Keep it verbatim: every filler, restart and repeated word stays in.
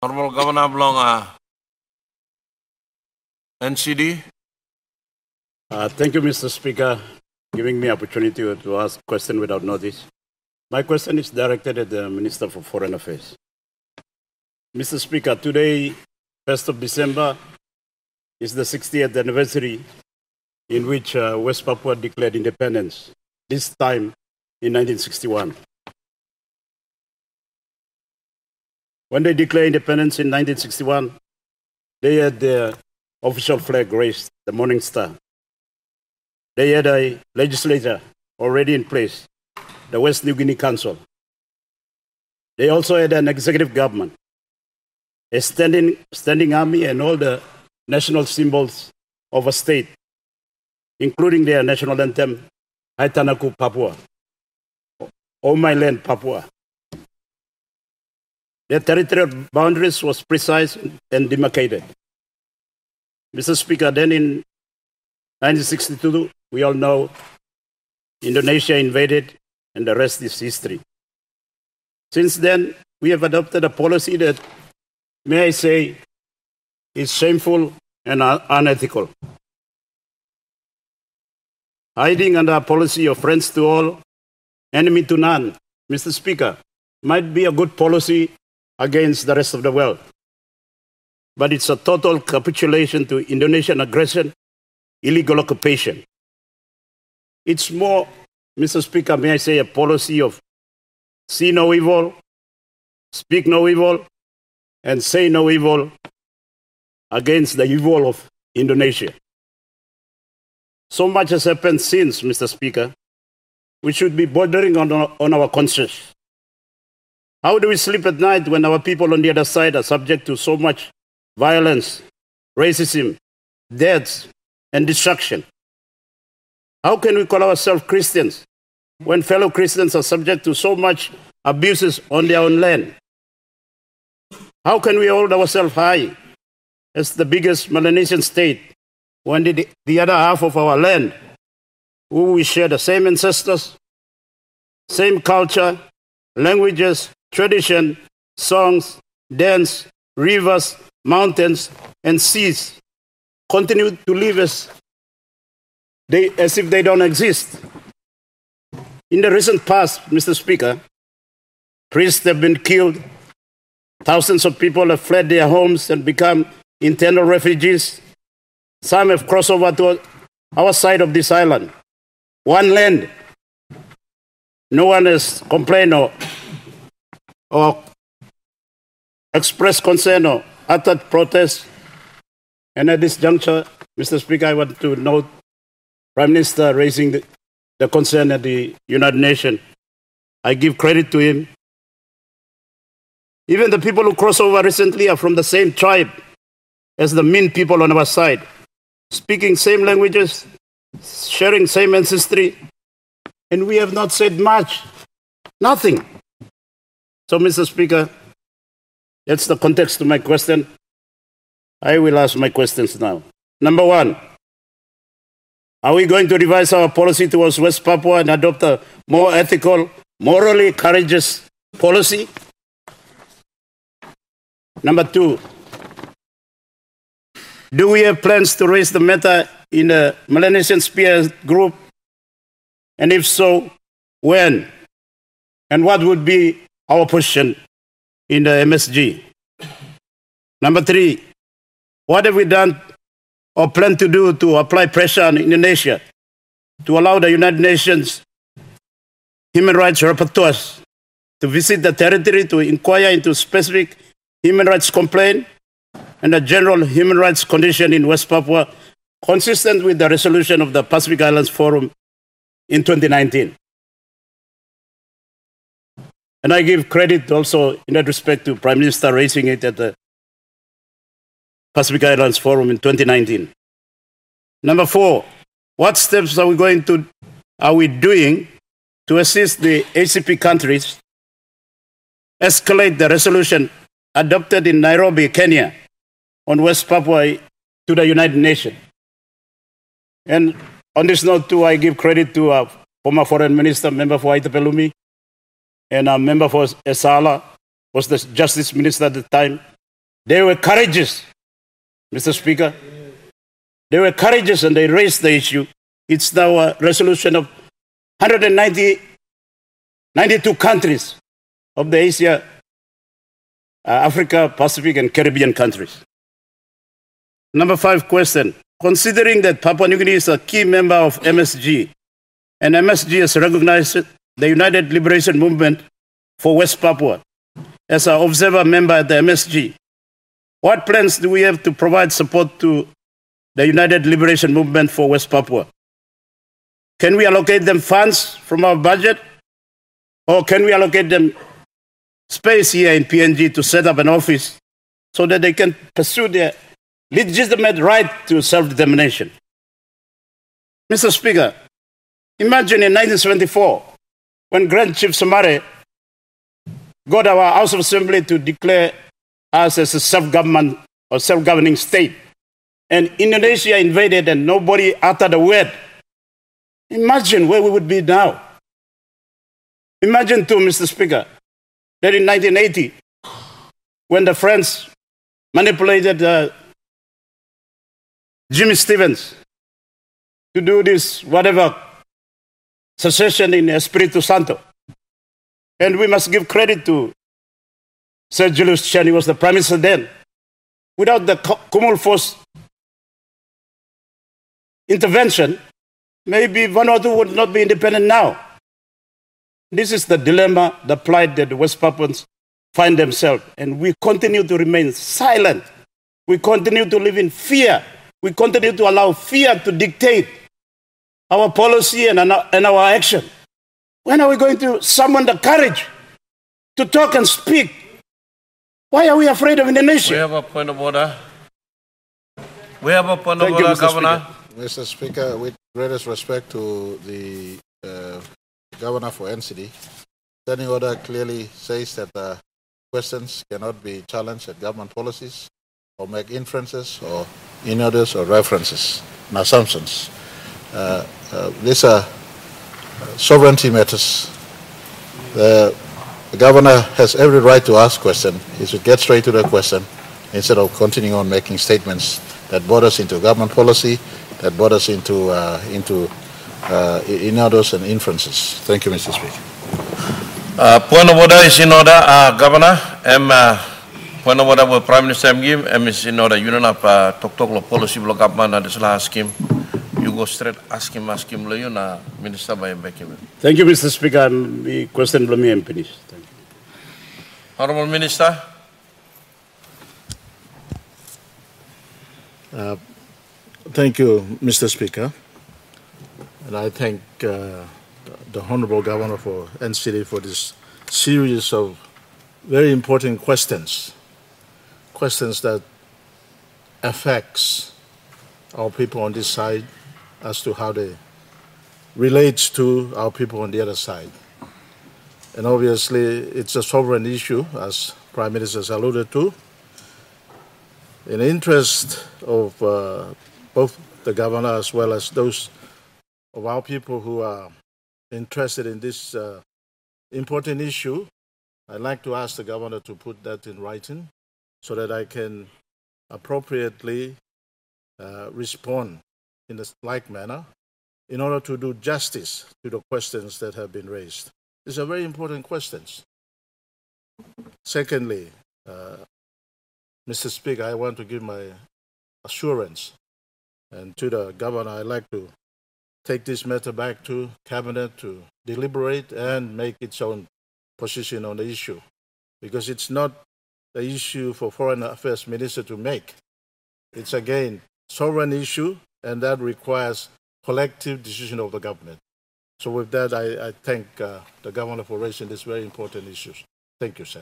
Honorable Governor Blonga, N C D. Uh, thank you, Mister Speaker, giving me opportunity to ask question without notice. My question is directed at the Minister for Foreign Affairs. Mister Speaker, today, first of December, is the sixtieth anniversary in which uh, West Papua declared independence, this time in nineteen sixty-one. When they declared independence in nineteen sixty-one, they had their official flag raised, the Morning Star. They had a legislature already in place, the West New Guinea Council. They also had an executive government, a standing, standing army, and all the national symbols of a state, including their national anthem, Haitanaku Papua, O My Land Papua. Their territorial boundaries was precise and demarcated. Mister Speaker, then in nineteen sixty-two, we all know Indonesia invaded, and the rest is history. Since then, we have adopted a policy that, may I say, is shameful and unethical. Hiding under a policy of friends to all, enemy to none, Mister Speaker, might be a good policy against the rest of the world. But it's a total capitulation to Indonesian aggression, illegal occupation. It's more, Mister Speaker, may I say, a policy of see no evil, speak no evil, and say no evil against the evil of Indonesia. So much has happened since, Mister Speaker. We should be bordering on our, on our conscience. How do we sleep at night when our people on the other side are subject to so much violence, racism, deaths, and destruction? How can we call ourselves Christians when fellow Christians are subject to so much abuses on their own land? How can we hold ourselves high as the biggest Melanesian state when the, the other half of our land, who we share the same ancestors, same culture, languages, tradition, songs, dance, rivers, mountains, and seas, continue to live as, they, as if they don't exist? In the recent past, Mister Speaker, priests have been killed, thousands of people have fled their homes and become internal refugees. Some have crossed over to our side of this island. One land. No one has complained or, or expressed concern or uttered protest. And at this juncture, Mister Speaker, I want to note Prime Minister raising the, the concern at the United Nations. I give credit to him. Even the people who cross over recently are from the same tribe as the Min people on our side, speaking same languages, sharing same ancestry, and we have not said much, nothing. So, Mister Speaker, that's the context to my question. I will ask my questions now. Number one, are we going to revise our policy towards West Papua and adopt a more ethical, morally courageous policy? Number two, do we have plans to raise the matter in the Melanesian Spearhead Group? And if so, when? And what would be our position in the M S G? Number three, what have we done or plan to do to apply pressure on Indonesia to allow the United Nations human rights rapporteurs to visit the territory to inquire into specific human rights complaint and the general human rights condition in West Papua, consistent with the resolution of the Pacific Islands Forum in twenty nineteen. And I give credit also in that respect to Prime Minister raising it at the Pacific Islands Forum in twenty nineteen. Number four, what steps are we going to, are we doing to assist the A C P countries escalate the resolution adopted in Nairobi, Kenya, on West Papua to the United Nations? And on this note, too, I give credit to our former Foreign Minister, Member for Aitapelumi, and our Member for Esala, was the Justice Minister at the time, They were courageous, Mister Speaker. They were courageous and they raised the issue. It's now a resolution of one hundred ninety-two countries of the Asia, uh, Africa, Pacific, and Caribbean countries. Number five question. Considering that Papua New Guinea is a key member of M S G, and M S G has recognized the United Liberation Movement for West Papua as an observer member at the M S G, what plans do we have to provide support to the United Liberation Movement for West Papua? Can we allocate them funds from our budget? Or can we allocate them space here in P N G to set up an office so that they can pursue their legitimate right to self-determination? Mister Speaker, imagine in nineteen seventy-four, when Grand Chief Samare got our House of Assembly to declare us as a self-government or self-governing state, and Indonesia invaded and nobody uttered a word. Imagine where we would be now. Imagine too, Mister Speaker, that in nineteen eighty, when the French manipulated uh, Jimmy Stevens to do this whatever secession in Espiritu Santo. And we must give credit to Sir Julius Chen. He was the Prime Minister then. Without the Kumul force intervention, maybe Vanuatu would not be independent now. This is the dilemma, the plight that the West Papuans find themselves. And we continue to remain silent. We continue to live in fear. We continue to allow fear to dictate our policy and our action. When are we going to summon the courage to talk and speak? Why are we afraid of Indonesia? We have a point of order. We have a point of order, Governor. Mister Speaker, with greatest respect to the uh, Governor for N C D, standing order clearly says that uh, questions cannot be challenged at government policies or make inferences or inorders or references and assumptions. Uh, uh, these are sovereignty matters. The, the Governor has every right to ask questions. He should get straight to the question instead of continuing on making statements that borders into government policy, that borders into uh, into uh, inorders and inferences. Thank you, Mister Speaker. Uh, point of order is in order, uh, Governor. M. Uh, point of order with Prime Minister M. M is in order. You don't have uh, talk talk lo policy block government and the last scheme. You go straight ask him, ask him lo you na Minister by him back him. Thank you, Mister Speaker. The question belum yang finish. Thank you. Honourable Minister. Uh, Thank you, Mister Speaker, and I thank uh, the Honourable Governor for N C D for this series of very important questions, questions that affects our people on this side as to how they relate to our people on the other side. And obviously, it's a sovereign issue, as Prime Minister has alluded to. In the interest of uh, both the governor as well as those of our people who are interested in this uh, important issue, I'd like to ask the governor to put that in writing so that I can appropriately uh, respond in a like manner in order to do justice to the questions that have been raised. These are very important questions. Secondly, uh, Mister Speaker, I want to give my assurance. And to the governor, I'd like to take this matter back to cabinet to deliberate and make its own position on the issue, because it's not the issue for Foreign Affairs Minister to make. It's again sovereign issue, and that requires collective decision of the government. So with that, I, I thank uh, the governor for raising these very important issues. Thank you, sir.